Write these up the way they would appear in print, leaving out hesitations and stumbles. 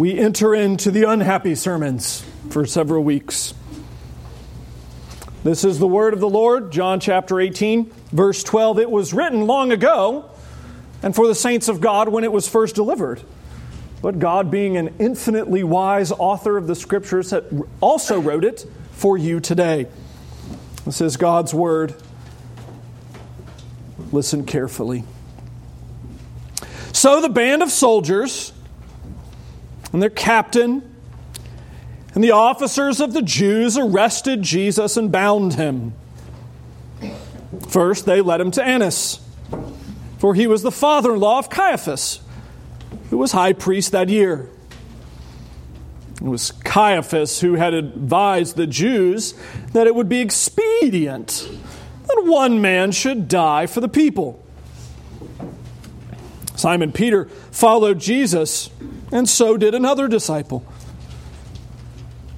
we enter into the unhappy sermons for several weeks. This is the word of the Lord, John chapter 18, verse 12. It was written long ago, and for the saints of God when it was first delivered. But God, being an infinitely wise author of the Scriptures, also wrote it for you today. This is God's word. Listen carefully. So the band of soldiers and their captain and the officers of the Jews arrested Jesus and bound him. First, they led him to Annas, for he was the father-in-law of Caiaphas, who was high priest that year. It was Caiaphas who had advised the Jews that it would be expedient that one man should die for the people. Simon Peter followed Jesus, and so did another disciple.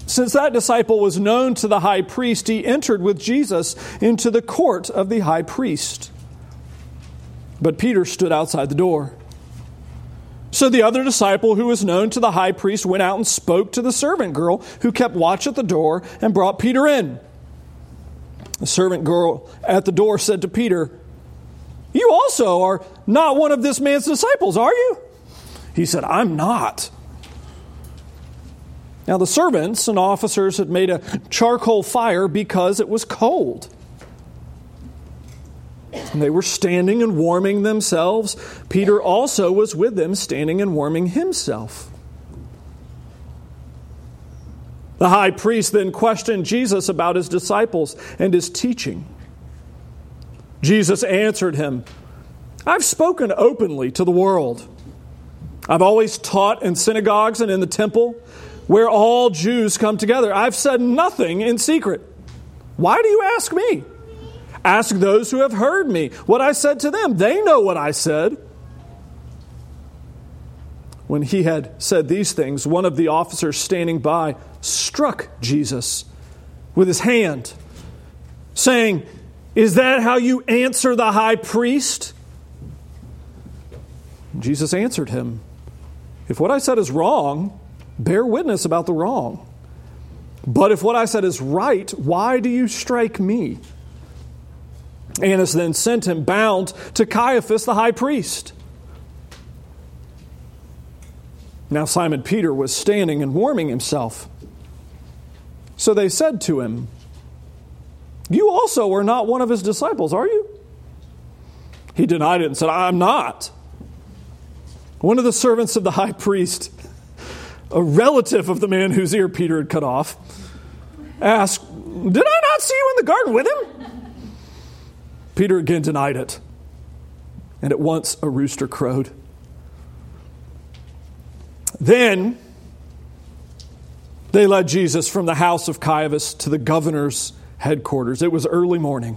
Since that disciple was known to the high priest, he entered with Jesus into the court of the high priest. But Peter stood outside the door. So the other disciple who was known to the high priest went out and spoke to the servant girl who kept watch at the door and brought Peter in. The servant girl at the door said to Peter, "You also are not one of this man's disciples, are you?" He said, "I'm not." Now the servants and officers had made a charcoal fire because it was cold. And they were standing and warming themselves. Peter also was with them, standing and warming himself. The high priest then questioned Jesus about his disciples and his teaching. Jesus answered him, "I've spoken openly to the world. I've always taught in synagogues and in the temple, where all Jews come together. I've said nothing in secret. Why do you ask me? Ask those who have heard me what I said to them. They know what I said." When he had said these things, one of the officers standing by struck Jesus with his hand, saying, "Is that how you answer the high priest?" Jesus answered him, "If what I said is wrong, bear witness about the wrong. But if what I said is right, why do you strike me?" Annas then sent him bound to Caiaphas the high priest. Now Simon Peter was standing and warming himself. So they said to him, "You also are not one of his disciples, are you?" He denied it and said, "I'm not." One of the servants of the high priest, a relative of the man whose ear Peter had cut off, asked, "Did I not see you in the garden with him?" Peter again denied it, and at once a rooster crowed. Then they led Jesus from the house of Caiaphas to the governor's headquarters. It was early morning.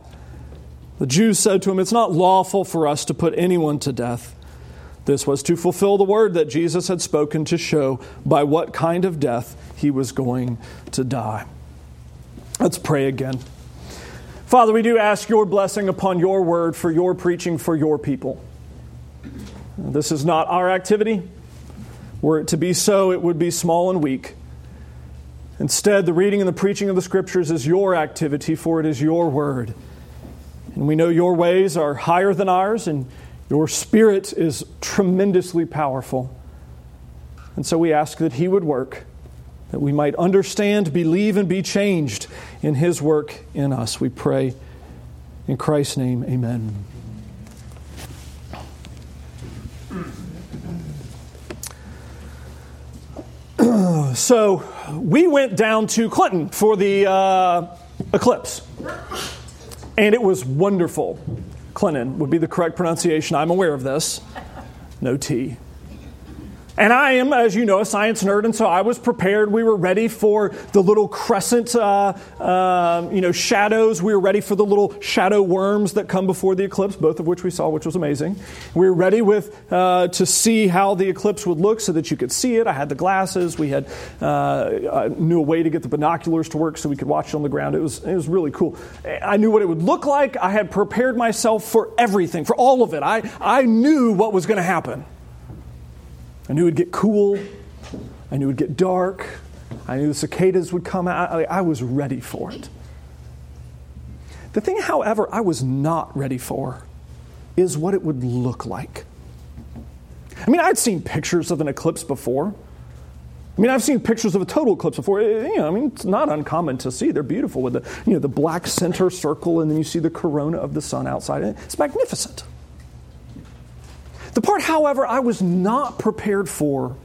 The Jews said to him, "It's not lawful for us to put anyone to death." This was to fulfill the word that Jesus had spoken to show by what kind of death he was going to die. Let's pray again. Father, we do ask your blessing upon your word for your preaching for your people. This is not our activity. Were it to be so, it would be small and weak. Instead, the reading and the preaching of the Scriptures is your activity, for it is your word. And we know your ways are higher than ours, and your Spirit is tremendously powerful. And so we ask that he would work, that we might understand, believe, and be changed in his work in us. We pray in Christ's name, amen. So we went down to Clinton for the eclipse, and it was wonderful. Clinton would be the correct pronunciation. I'm aware of this. No T. And I am, as you know, a science nerd, and so I was prepared. We were ready for the little crescent, shadows. We were ready for the little shadow worms that come before the eclipse, both of which we saw, which was amazing. We were ready to see how the eclipse would look so that you could see it. I had the glasses. We had knew a way to get the binoculars to work so we could watch it on the ground. It was really cool. I knew what it would look like. I had prepared myself for everything, for all of it. I knew what was going to happen. I knew it would get cool. I knew it would get dark. I knew the cicadas would come out. I was ready for it. The thing, however, I was not ready for is what it would look like. I mean, I'd seen pictures of an eclipse before. I mean, I've seen pictures of a total eclipse before. It's not uncommon to see. They're beautiful with the black center circle, and then you see the corona of the sun outside. It's magnificent. The part, however, I was not prepared for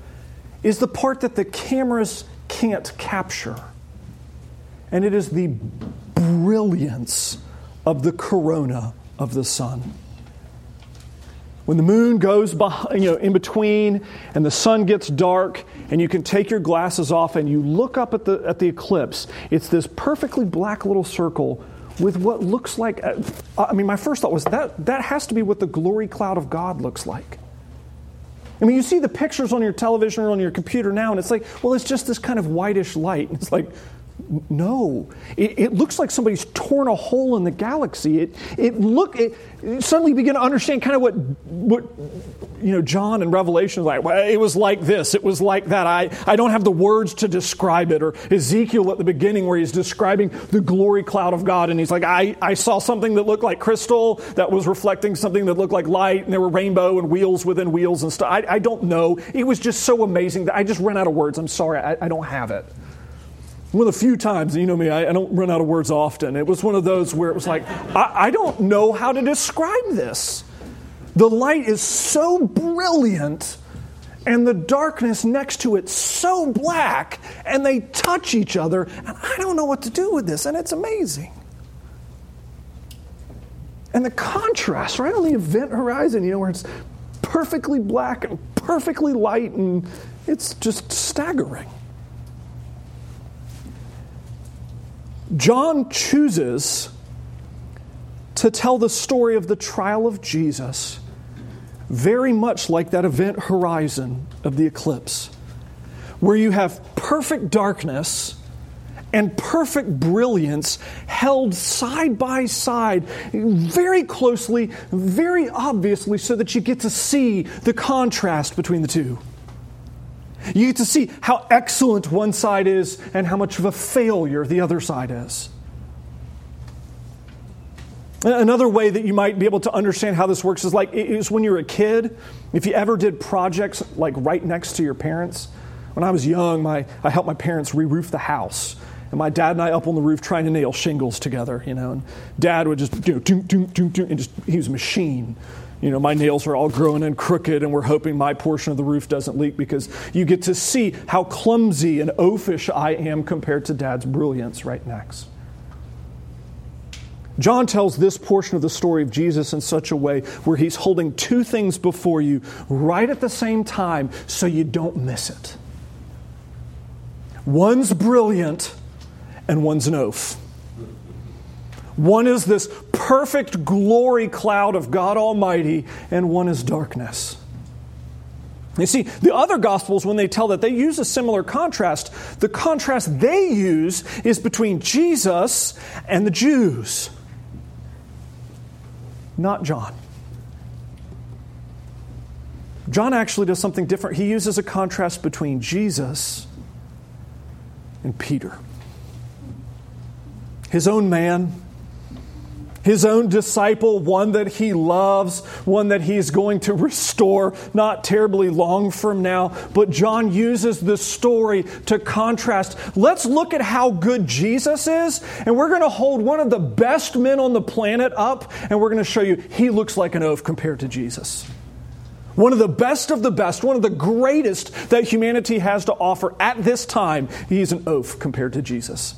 is the part that the cameras can't capture. And it is the brilliance of the corona of the sun. When the moon goes behind, in between and the sun gets dark and you can take your glasses off and you look up at the eclipse, it's this perfectly black little circle with what looks like, my first thought was that has to be what the glory cloud of God looks like. I mean, you see the pictures on your television or on your computer now, and it's like, well, it's just this kind of whitish light. And it's like, no. It looks like somebody's torn a hole in the galaxy. It suddenly begin to understand kind of what John in Revelation is like. Well, it was like this. It was like that. I don't have the words to describe it. Or Ezekiel at the beginning where he's describing the glory cloud of God. And he's like, I saw something that looked like crystal that was reflecting something that looked like light. And there were rainbow and wheels within wheels and stuff. I don't know. It was just so amazing that I just ran out of words. I'm sorry. I don't have it. One of the few times, I don't run out of words often. It was one of those where it was like, I don't know how to describe this. The light is so brilliant and the darkness next to it so black, and they touch each other, and I don't know what to do with this, and it's amazing. And the contrast, right on the event horizon, where it's perfectly black and perfectly light, and it's just staggering. John chooses to tell the story of the trial of Jesus very much like that event horizon of the eclipse, where you have perfect darkness and perfect brilliance held side by side very closely, very obviously, so that you get to see the contrast between the two. You get to see how excellent one side is and how much of a failure the other side is. Another way that you might be able to understand how this works is like it is when you're a kid. If you ever did projects like right next to your parents. When I was young, I helped my parents re-roof the house. And my dad and I up on the roof trying to nail shingles together, And Dad would just he was a machine. My nails are all growing and crooked, and we're hoping my portion of the roof doesn't leak, because you get to see how clumsy and oafish I am compared to Dad's brilliance right next. John tells this portion of the story of Jesus in such a way where he's holding two things before you right at the same time so you don't miss it. One's brilliant and one's an oaf. One is this perfect glory cloud of God Almighty, and one is darkness. You see, the other Gospels, when they tell that, they use a similar contrast. The contrast they use is between Jesus and the Jews, not John. John actually does something different. He uses a contrast between Jesus and Peter. His own man, his own disciple, one that he loves, one that he's going to restore not terribly long from now. But John uses this story to contrast. Let's look at how good Jesus is, and we're going to hold one of the best men on the planet up, and we're going to show you he looks like an oaf compared to Jesus. One of the best of the best, one of the greatest that humanity has to offer at this time, he's an oaf compared to Jesus.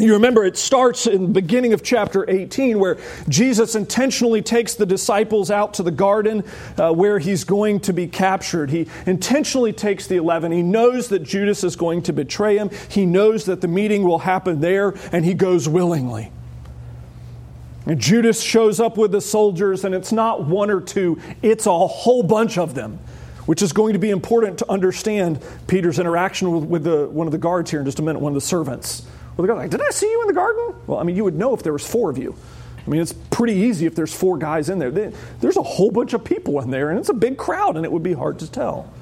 You remember it starts in the beginning of chapter 18 where Jesus intentionally takes the disciples out to the garden where he's going to be captured. He intentionally takes the 11. He knows that Judas is going to betray him. He knows that the meeting will happen there, and he goes willingly. And Judas shows up with the soldiers, and it's not one or two, it's a whole bunch of them, which is going to be important to understand Peter's interaction with one of the guards here in just a minute, one of the servants. Well, the guy's like, did I see you in the garden? Well, I mean, you would know if there was four of you. I mean, it's pretty easy if there's four guys in there. There's a whole bunch of people in there, and it's a big crowd, and it would be hard to tell.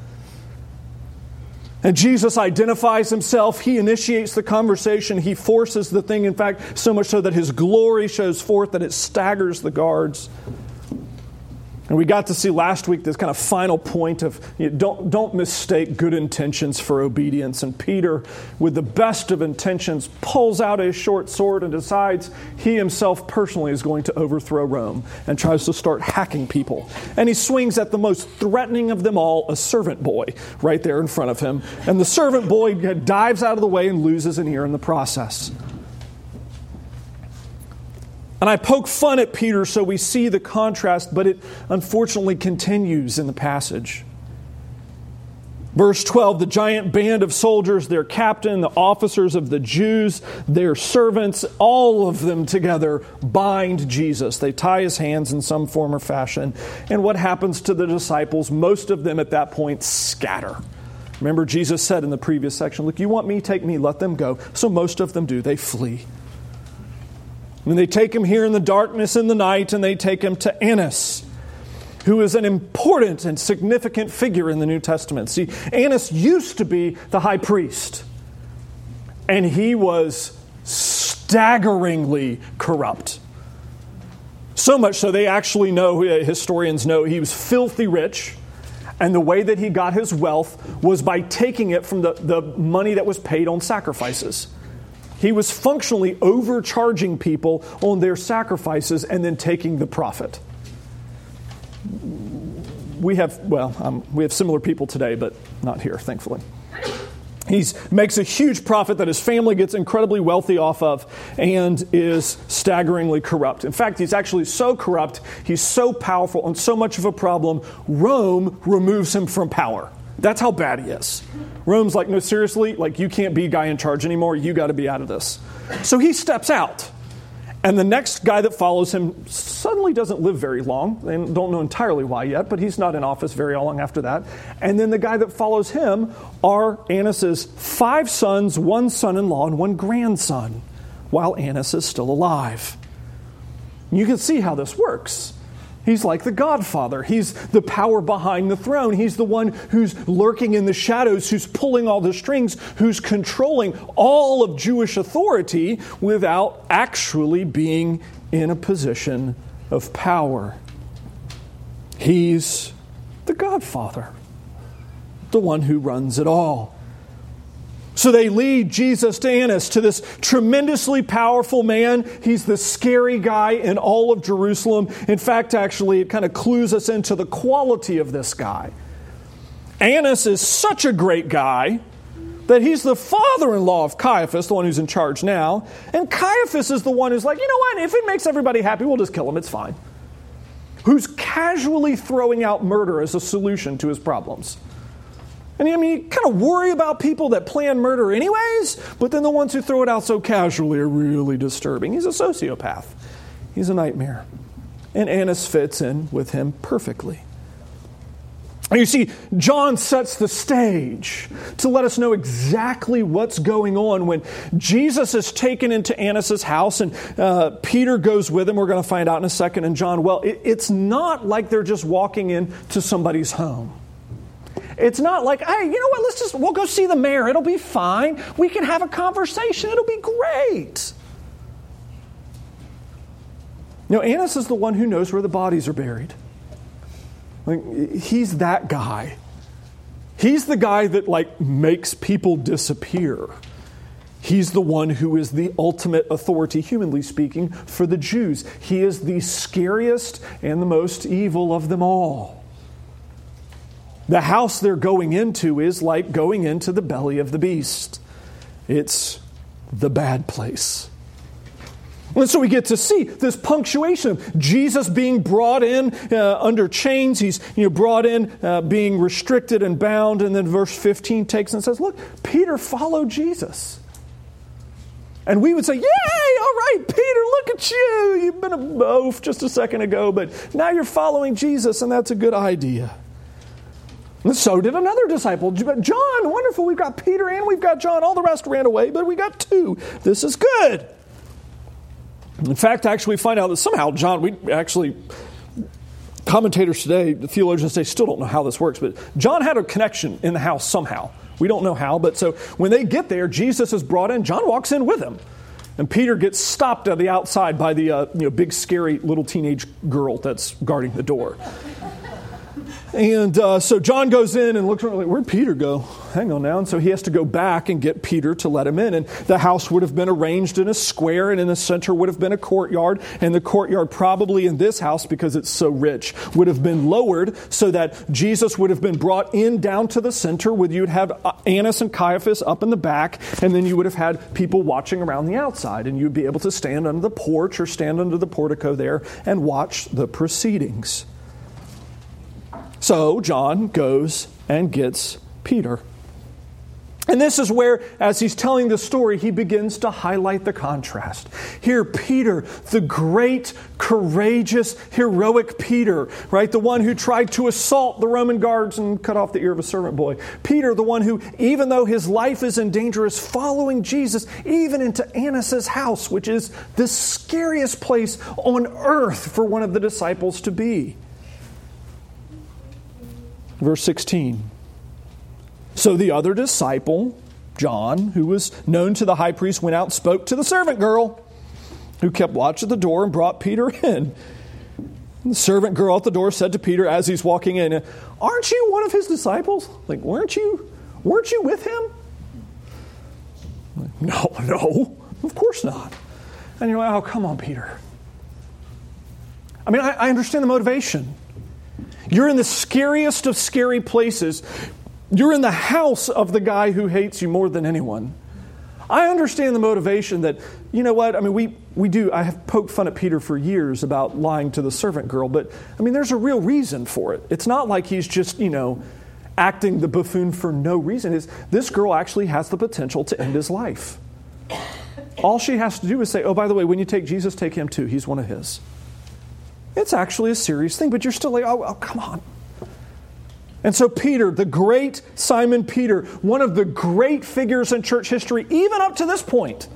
And Jesus identifies himself. He initiates the conversation. He forces the thing, in fact, so much so that his glory shows forth, that it staggers the guards. And we got to see last week this kind of final point of, you know, don't mistake good intentions for obedience. And Peter, with the best of intentions, pulls out his short sword and decides he himself personally is going to overthrow Rome and tries to start hacking people. And he swings at the most threatening of them all, a servant boy, right there in front of him. And the servant boy dives out of the way and loses an ear in the process. And I poke fun at Peter so we see the contrast, but it unfortunately continues in the passage. Verse 12, the giant band of soldiers, their captain, the officers of the Jews, their servants, all of them together bind Jesus. They tie his hands in some form or fashion. And what happens to the disciples? Most of them at that point scatter. Remember, Jesus said in the previous section, look, you want me, take me, let them go. So most of them do. They flee. And they take him here in the darkness in the night, and they take him to Annas, who is an important and significant figure in the New Testament. See, Annas used to be the high priest, and he was staggeringly corrupt. So much so they actually know, historians know, he was filthy rich, and the way that he got his wealth was by taking it from the money that was paid on sacrifices. He was functionally overcharging people on their sacrifices and then taking the profit. We have similar people today, but not here, thankfully. He makes a huge profit that his family gets incredibly wealthy off of and is staggeringly corrupt. In fact, he's actually so corrupt, he's so powerful and so much of a problem, Rome removes him from power. That's how bad he is. Rome's like, no, seriously, like you can't be guy in charge anymore. You got to be out of this. So he steps out. And the next guy that follows him suddenly doesn't live very long. They don't know entirely why yet, but he's not in office very long after that. And then the guy that follows him are Annas's 5 sons, 1 son-in-law, and 1 grandson, while Annas is still alive. You can see how this works. He's like the Godfather. He's the power behind the throne. He's the one who's lurking in the shadows, who's pulling all the strings, who's controlling all of Jewish authority without actually being in a position of power. He's the Godfather, the one who runs it all. So they lead Jesus to Annas, to this tremendously powerful man. He's the scary guy in all of Jerusalem. In fact, actually, it kind of clues us into the quality of this guy. Annas is such a great guy that he's the father-in-law of Caiaphas, the one who's in charge now. And Caiaphas is the one who's like, you know what, if it makes everybody happy, we'll just kill him, it's fine. Who's casually throwing out murder as a solution to his problems. And I mean, you kind of worry about people that plan murder anyways, but then the ones who throw it out so casually are really disturbing. He's a sociopath. He's a nightmare. And Annas fits in with him perfectly. And you see, John sets the stage to let us know exactly what's going on when Jesus is taken into Annas's house and Peter goes with him. We're going to find out in a second. And John, well, it's not like they're just walking into somebody's home. It's not like, hey, you know what, we'll go see the mayor. It'll be fine. We can have a conversation. It'll be great. You know, Annas is the one who knows where the bodies are buried. Like, he's that guy. He's the guy that, like, makes people disappear. He's the one who is the ultimate authority, humanly speaking, for the Jews. He is the scariest and the most evil of them all. The house they're going into is like going into the belly of the beast. It's the bad place. And so we get to see this punctuation of Jesus being brought in under chains. He's brought in being restricted and bound. And then verse 15 takes and says, look, Peter followed Jesus. And we would say, yay, all right, Peter, look at you. You've been a loaf just a second ago, but now you're following Jesus, and that's a good idea. And so did another disciple, John. Wonderful, we've got Peter and we've got John. All the rest ran away, but we got two. This is good. In fact, actually, we find out that somehow John, commentators today, the theologians today still don't know how this works, but John had a connection in the house somehow. We don't know how, but so when they get there, Jesus is brought in. John walks in with him, and Peter gets stopped at the outside by the big, scary little teenage girl that's guarding the door. And so John goes in and looks around, like, where'd Peter go? Hang on now. And so he has to go back and get Peter to let him in. And the house would have been arranged in a square, and in the center would have been a courtyard. And the courtyard probably in this house, because it's so rich, would have been lowered so that Jesus would have been brought in down to the center, where you'd have Annas and Caiaphas up in the back, and then you would have had people watching around the outside. And you'd be able to stand under the porch or stand under the portico there and watch the proceedings. So John goes and gets Peter. And this is where, as he's telling the story, he begins to highlight the contrast. Here, Peter, the great, courageous, heroic Peter, right? The one who tried to assault the Roman guards and cut off the ear of a servant boy. Peter, the one who, even though his life is in danger, is following Jesus, even into Annas' house, which is the scariest place on earth for one of the disciples to be. Verse 16, so the other disciple, John, who was known to the high priest, went out and spoke to the servant girl who kept watch at the door and brought Peter in. And the servant girl at the door said to Peter as he's walking in, aren't you one of his disciples? Like, weren't you with him? Like, no, of course not. And you're like, oh, come on, Peter. I mean, I understand the motivation. You're in the scariest of scary places. You're in the house of the guy who hates you more than anyone. I understand the motivation that, you know what, I mean, we do. I have poked fun at Peter for years about lying to the servant girl, but, I mean, there's a real reason for it. It's not like he's just, acting the buffoon for no reason. It's, this girl actually has the potential to end his life. All she has to do is say, oh, by the way, when you take Jesus, take him too. He's one of his. It's actually a serious thing, but you're still like, oh, come on. And so Peter, the great Simon Peter, one of the great figures in church history, even up to this point.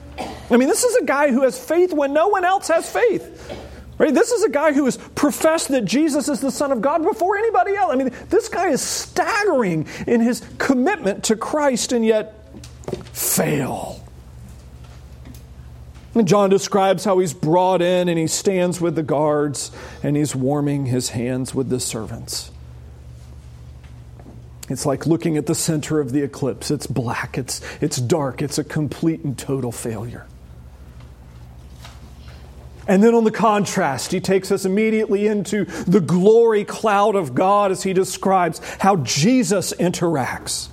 I mean, this is a guy who has faith when no one else has faith. Right? This is a guy who has professed that Jesus is the Son of God before anybody else. I mean, this guy is staggering in his commitment to Christ and yet fail. And John describes how he's brought in and he stands with the guards and he's warming his hands with the servants. It's like looking at the center of the eclipse. It's black, it's dark, it's a complete and total failure. And then on the contrast, he takes us immediately into the glory cloud of God as he describes how Jesus interacts.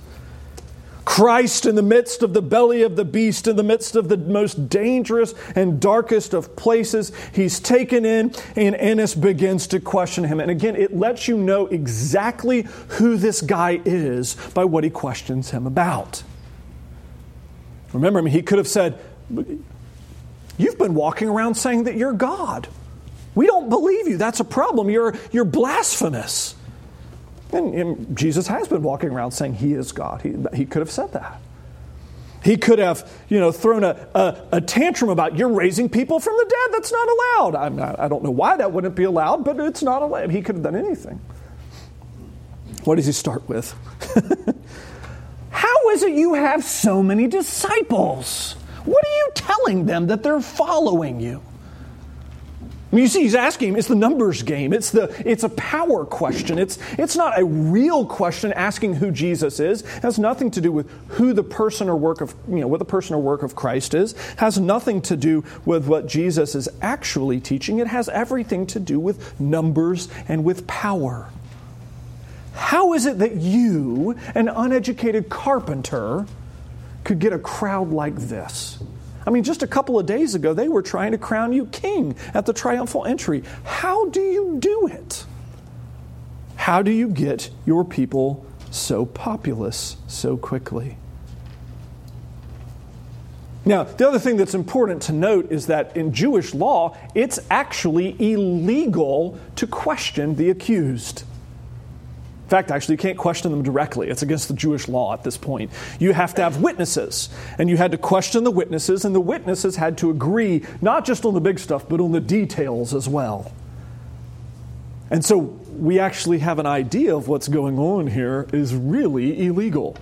Christ in the midst of the belly of the beast, in the midst of the most dangerous and darkest of places, he's taken in, and Annas begins to question him. And again, it lets you know exactly who this guy is by what he questions him about. Remember, I mean, he could have said, you've been walking around saying that you're God. We don't believe you. That's a problem. You're blasphemous. And Jesus has been walking around saying he is God. He could have said that. He could have, thrown a tantrum about you're raising people from the dead. That's not allowed. I don't know why that wouldn't be allowed, but it's not allowed. He could have done anything. What does he start with? How is it you have so many disciples? What are you telling them that they're following you? You see, he's asking him, it's the numbers game. It's a power question. It's not a real question asking who Jesus is. It has nothing to do with who the person or work of, what the person or work of Christ is. It has nothing to do with what Jesus is actually teaching. It has everything to do with numbers and with power. How is it that you, an uneducated carpenter, could get a crowd like this? I mean, just a couple of days ago, they were trying to crown you king at the triumphal entry. How do you do it? How do you get your people so populous so quickly? Now, the other thing that's important to note is that in Jewish law, it's actually illegal to question the accused. In fact, actually, you can't question them directly. It's against the Jewish law at this point. You have to have witnesses, and you had to question the witnesses, and the witnesses had to agree not just on the big stuff, but on the details as well. And so we actually have an idea of what's going on here is really illegal.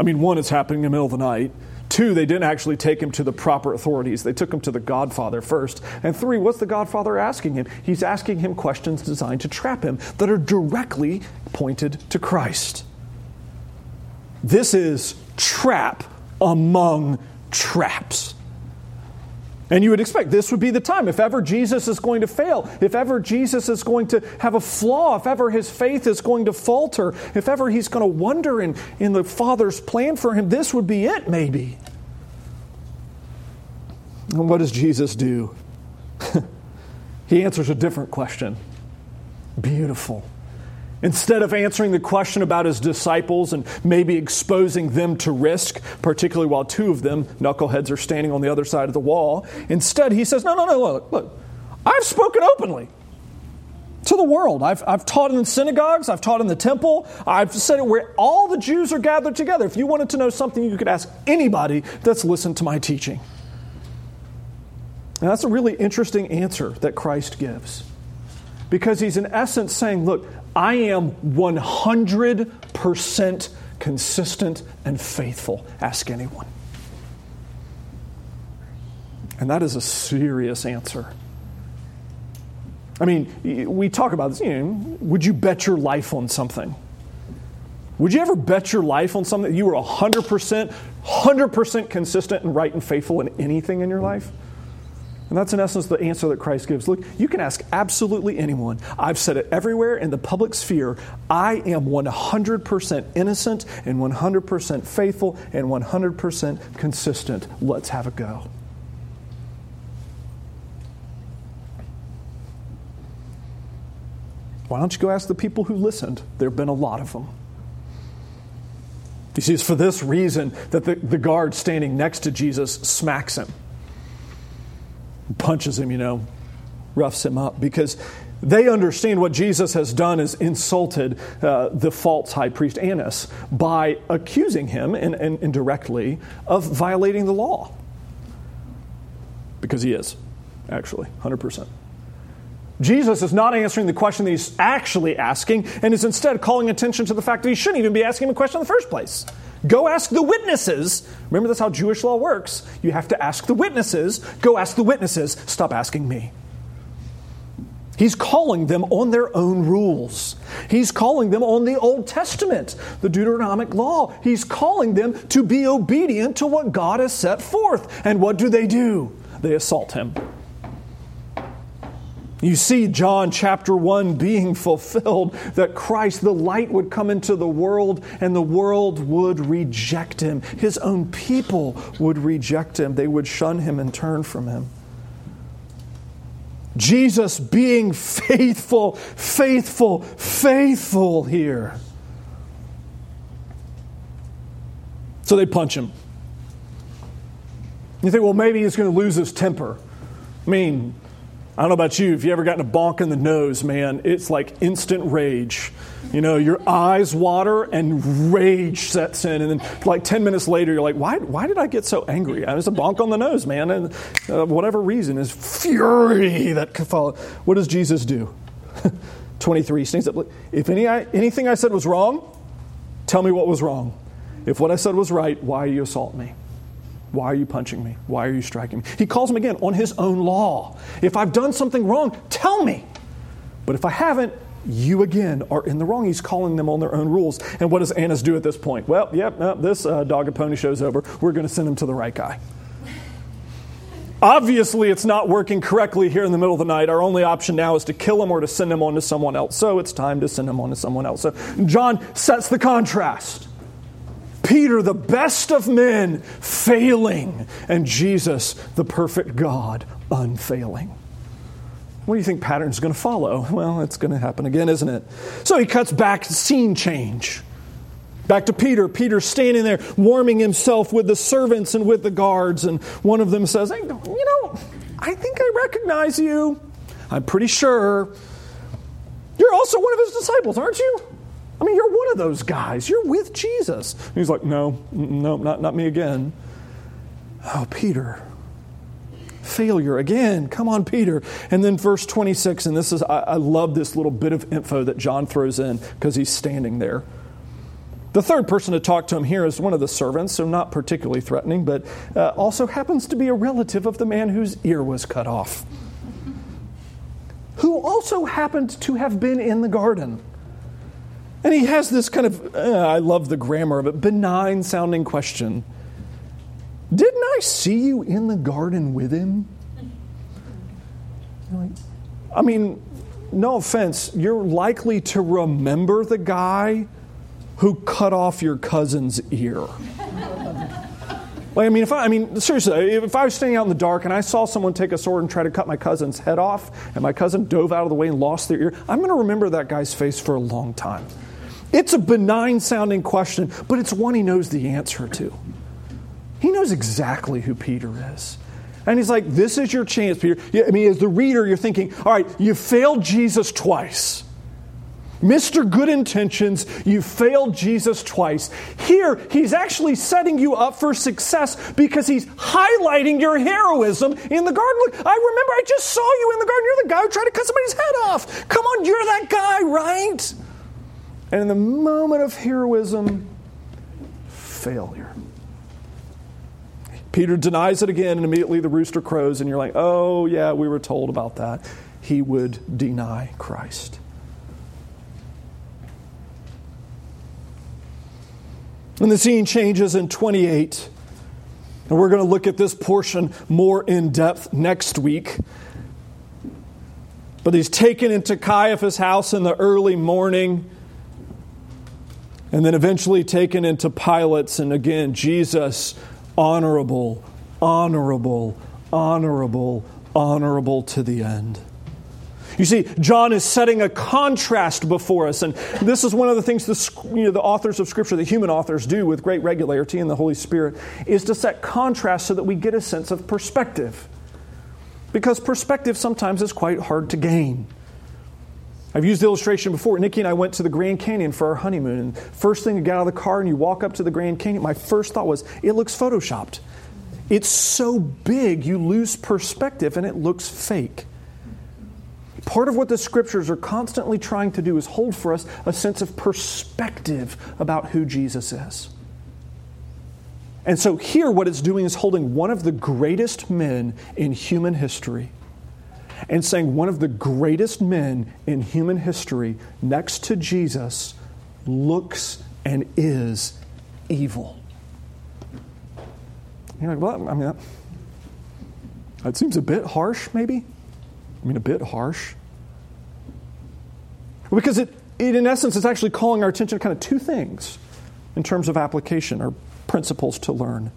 I mean, one, it's happening in the middle of the night. Two, they didn't actually take him to the proper authorities. They took him to the Godfather first. And three, what's the Godfather asking him? He's asking him questions designed to trap him that are directly pointed to Christ. This is trap among traps. And you would expect this would be the time. If ever Jesus is going to fail, if ever Jesus is going to have a flaw, if ever his faith is going to falter, if ever he's going to wander in the Father's plan for him, this would be it maybe. And what does Jesus do? He answers a different question. Beautiful. Instead of answering the question about his disciples and maybe exposing them to risk, particularly while two of them, knuckleheads, are standing on the other side of the wall, instead he says, no, look, I've spoken openly to the world. I've taught in the synagogues. I've taught in the temple. I've said it where all the Jews are gathered together. If you wanted to know something, you could ask anybody that's listened to my teaching. And that's a really interesting answer that Christ gives, because he's in essence saying, look, I am 100% consistent and faithful. Ask anyone. And that is a serious answer. I mean, we talk about this. You know, would you bet your life on something? Would you ever bet your life on something that you were 100% consistent and right and faithful in anything in your life? And that's in essence the answer that Christ gives. Look, you can ask absolutely anyone. I've said it everywhere in the public sphere. I am 100% innocent and 100% faithful and 100% consistent. Let's have a go. Why don't you go ask the people who listened? There have been a lot of them. You see, it's for this reason that the guard standing next to Jesus smacks him. Punches him, roughs him up, because they understand what Jesus has done is insulted the false high priest Annas by accusing him indirectly of violating the law. Because he is, actually, 100%. Jesus is not answering the question that he's actually asking and is instead calling attention to the fact that he shouldn't even be asking him a question in the first place. Go ask the witnesses. Remember, that's how Jewish law works. You have to ask the witnesses. Go ask the witnesses. Stop asking me. He's calling them on their own rules. He's calling them on the Old Testament, the Deuteronomic law. He's calling them to be obedient to what God has set forth. And what do? They assault him. You see John chapter 1 being fulfilled, that Christ, the light, would come into the world and the world would reject him. His own people would reject him. They would shun him and turn from him. Jesus being faithful here. So they punch him. You think, well, maybe he's going to lose his temper. I don't know about you, if you ever gotten a bonk in the nose, man, it's like instant rage. Your eyes water and rage sets in. And then like 10 minutes later, you're like, why did I get so angry? I was a bonk on the nose, man. And whatever reason is fury that could follow. What does Jesus do? 23, sneaks up. If anything I said was wrong, tell me what was wrong. If what I said was right, why do you assault me? Why are you punching me? Why are you striking me? He calls him again on his own law. If I've done something wrong, tell me. But if I haven't, you again are in the wrong. He's calling them on their own rules. And what does Annas do at this point? Well, this dog and pony show's over. We're going to send him to the right guy. Obviously, it's not working correctly here in the middle of the night. Our only option now is to kill him or to send him on to someone else. So it's time to send him on to someone else. So John sets the contrast. Peter, the best of men, failing, and Jesus, the perfect God, unfailing. What do you think pattern's going to follow? Well, it's going to happen again, isn't it? So he cuts back to scene change. Back to Peter. Peter's standing there warming himself with the servants and with the guards. And one of them says, hey, you know, I think I recognize you. I'm pretty sure. You're also one of his disciples, aren't you? I mean, you're one of those guys. You're with Jesus. And he's like, no, not me again. Oh, Peter. Failure again. Come on, Peter. And then verse 26, and this is, I love this little bit of info that John throws in because he's standing there. The third person to talk to him here is one of the servants, so not particularly threatening, but also happens to be a relative of the man whose ear was cut off, who also happened to have been in the garden. And he has this kind of, I love the grammar of it, benign-sounding question. Didn't I see you in the garden with him? I mean, no offense, you're likely to remember the guy who cut off your cousin's ear. Like, I mean, seriously, if I was standing out in the dark and I saw someone take a sword and try to cut my cousin's head off, and my cousin dove out of the way and lost their ear, I'm going to remember that guy's face for a long time. It's a benign-sounding question, but it's one he knows the answer to. He knows exactly who Peter is. And he's like, this is your chance, Peter. I mean, as the reader, you're thinking, all right, you failed Jesus twice. Mr. Good Intentions, you failed Jesus twice. Here, he's actually setting you up for success because he's highlighting your heroism in the garden. Look, I remember I just saw you in the garden. You're the guy who tried to cut somebody's head off. Come on, you're that guy, right? And in the moment of heroism, failure. Peter denies it again, and immediately the rooster crows, and you're like, oh, yeah, we were told about that. He would deny Christ. And the scene changes in 28. And we're going to look at this portion more in depth next week. But he's taken into Caiaphas' house in the early morning, and then eventually taken into Pilate's. And again, Jesus, honorable, honorable, honorable, honorable to the end. You see, John is setting a contrast before us. And this is one of the things the authors of Scripture, the human authors, do with great regularity in the Holy Spirit, is to set contrast so that we get a sense of perspective. Because perspective sometimes is quite hard to gain. I've used the illustration before. Nikki and I went to the Grand Canyon for our honeymoon. And first thing, you get out of the car and you walk up to the Grand Canyon. My first thought was, it looks photoshopped. It's so big, you lose perspective and it looks fake. Part of what the Scriptures are constantly trying to do is hold for us a sense of perspective about who Jesus is. And so here what it's doing is holding one of the greatest men in human history and saying one of the greatest men in human history next to Jesus looks and is evil. You're like, well, I mean, that seems a bit harsh, maybe. I mean, a bit harsh. Because it, in essence, is actually calling our attention to kind of two things in terms of application or principles to learn.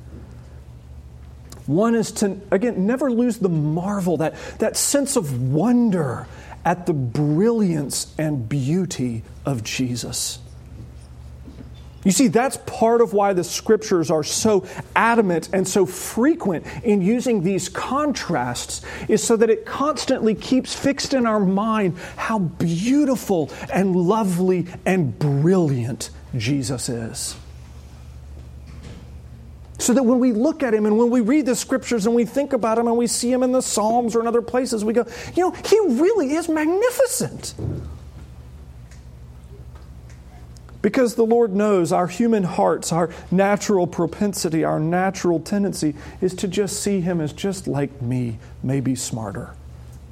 One is to, again, never lose the marvel, that sense of wonder at the brilliance and beauty of Jesus. You see, that's part of why the Scriptures are so adamant and so frequent in using these contrasts, is so that it constantly keeps fixed in our mind how beautiful and lovely and brilliant Jesus is. So that when we look at him and when we read the Scriptures and we think about him and we see him in the Psalms or in other places, we go, you know, he really is magnificent. Because the Lord knows our human hearts, our natural propensity, our natural tendency is to just see him as just like me, maybe smarter,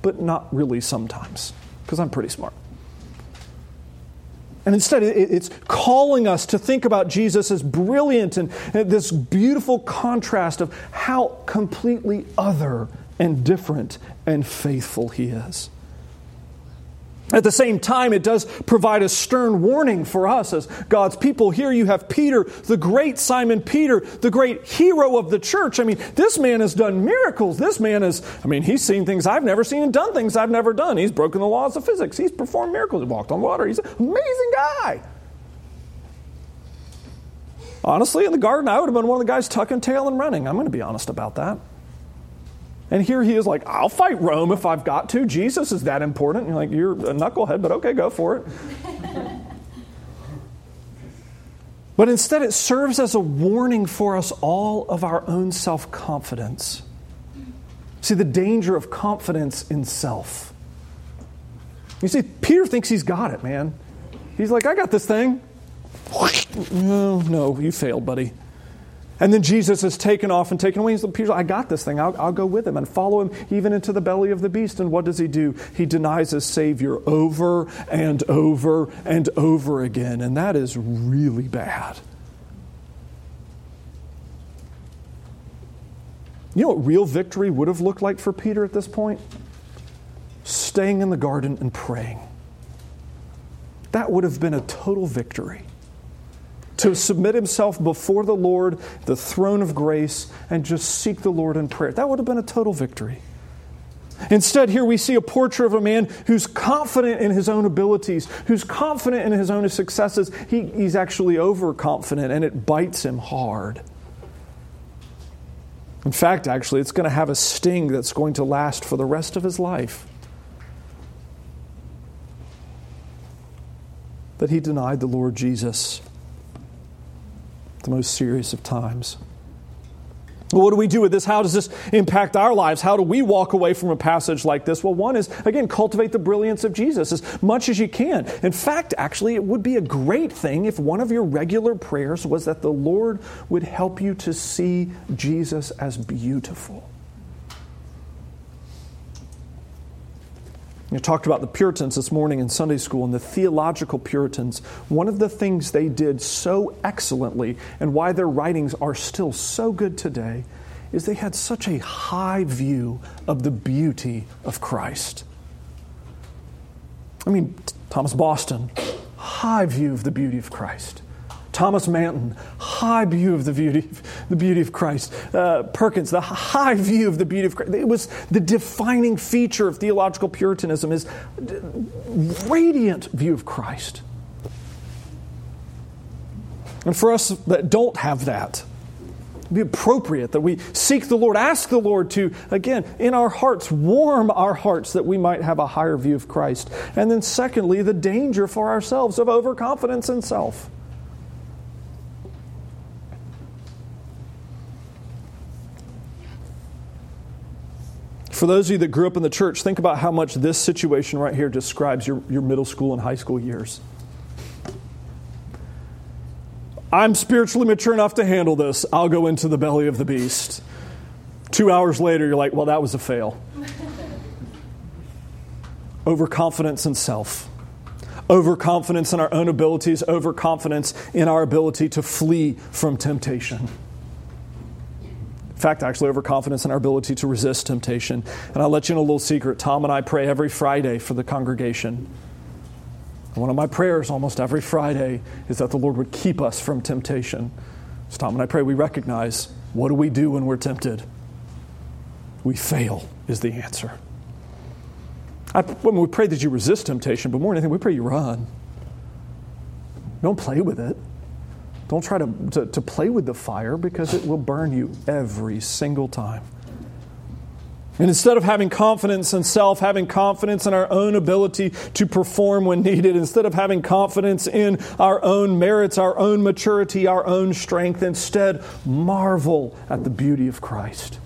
but not really sometimes, because I'm pretty smart. And instead, it's calling us to think about Jesus as brilliant and this beautiful contrast of how completely other and different and faithful he is. At the same time, it does provide a stern warning for us as God's people. Here you have Peter, the great Simon Peter, the great hero of the church. I mean, this man has done miracles. This man has, he's seen things I've never seen and done things I've never done. He's broken the laws of physics. He's performed miracles. He walked on water. He's an amazing guy. Honestly, in the garden, I would have been one of the guys tucking tail and running. I'm going to be honest about that. And here he is like, I'll fight Rome if I've got to. Jesus is that important. And you're like, you're a knucklehead, but okay, go for it. But instead it serves as a warning for us all of our own self-confidence. See, the danger of confidence in self. You see, Peter thinks he's got it, man. He's like, I got this thing. No, you failed, buddy. And then Jesus is taken off and taken away. He's like, Peter, I got this thing. I'll go with him and follow him even into the belly of the beast. And what does he do? He denies his Savior over and over and over again. And that is really bad. You know what real victory would have looked like for Peter at this point? Staying in the garden and praying. That would have been a total victory. To submit himself before the Lord, the throne of grace, and just seek the Lord in prayer. That would have been a total victory. Instead, here we see a portrait of a man who's confident in his own abilities, who's confident in his own successes. He's actually overconfident, and it bites him hard. In fact, actually, it's going to have a sting that's going to last for the rest of his life. That he denied the Lord Jesus. The most serious of times. Well, what do we do with this? How does this impact our lives? How do we walk away from a passage like this? Well, one is, again, cultivate the brilliance of Jesus as much as you can. In fact, actually, it would be a great thing if one of your regular prayers was that the Lord would help you to see Jesus as beautiful. You talked about the Puritans this morning in Sunday school and the theological Puritans. One of the things they did so excellently and why their writings are still so good today is they had such a high view of the beauty of Christ. Thomas Boston, high view of the beauty of Christ. Thomas Manton, high view of the beauty of Christ. Perkins, the high view of the beauty of Christ. It was the defining feature of theological Puritanism, is radiant view of Christ. And for us that don't have that, it would be appropriate that we seek the Lord, ask the Lord to, again, in our hearts, warm our hearts that we might have a higher view of Christ. And then secondly, the danger for ourselves of overconfidence in self. For those of you that grew up in the church, think about how much this situation right here describes your middle school and high school years. I'm spiritually mature enough to handle this. I'll go into the belly of the beast. 2 hours later, you're like, well, that was a fail. Overconfidence in self. Overconfidence in our own abilities. Overconfidence in our ability to flee from temptation. In fact, actually, overconfidence in our ability to resist temptation. And I'll let you in a little secret. Tom and I pray every Friday for the congregation. And one of my prayers almost every Friday is that the Lord would keep us from temptation. So Tom and I pray we recognize, what do we do when we're tempted? We fail is the answer. When we pray that you resist temptation, but more than anything, we pray you run. Don't play with it. Don't try to play with the fire, because it will burn you every single time. And instead of having confidence in self, having confidence in our own ability to perform when needed, instead of having confidence in our own merits, our own maturity, our own strength, instead marvel at the beauty of Christ.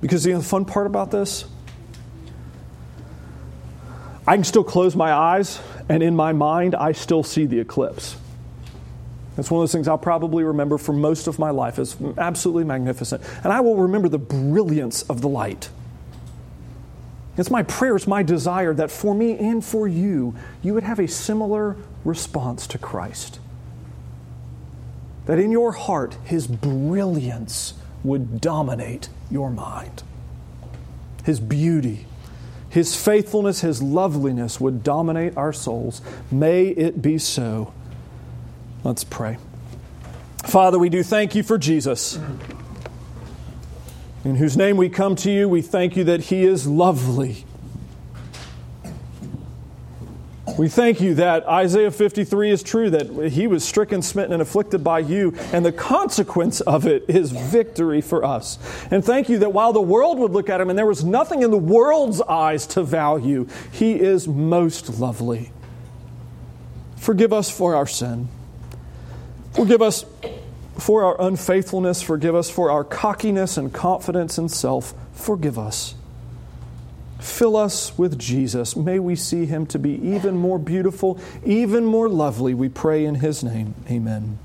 Because the fun part about this, I can still close my eyes, and in my mind, I still see the eclipse. That's one of those things I'll probably remember for most of my life. It's absolutely magnificent. And I will remember the brilliance of the light. It's my prayer, it's my desire that for me and for you, you would have a similar response to Christ. that in your heart His brilliance would dominate your mind. His beauty, His faithfulness, His loveliness would dominate our souls. May it be so. Let's pray. Father, we do thank You for Jesus, in whose name we come to You. We thank You that He is lovely. We thank You that Isaiah 53 is true, that He was stricken, smitten, and afflicted by You, and the consequence of it is victory for us. And thank You that while the world would look at Him and there was nothing in the world's eyes to value, He is most lovely. Forgive us for our sin. Forgive us for our unfaithfulness. Forgive us for our cockiness and confidence in self. Forgive us. Fill us with Jesus. May we see Him to be even more beautiful, even more lovely. We pray in His name. Amen.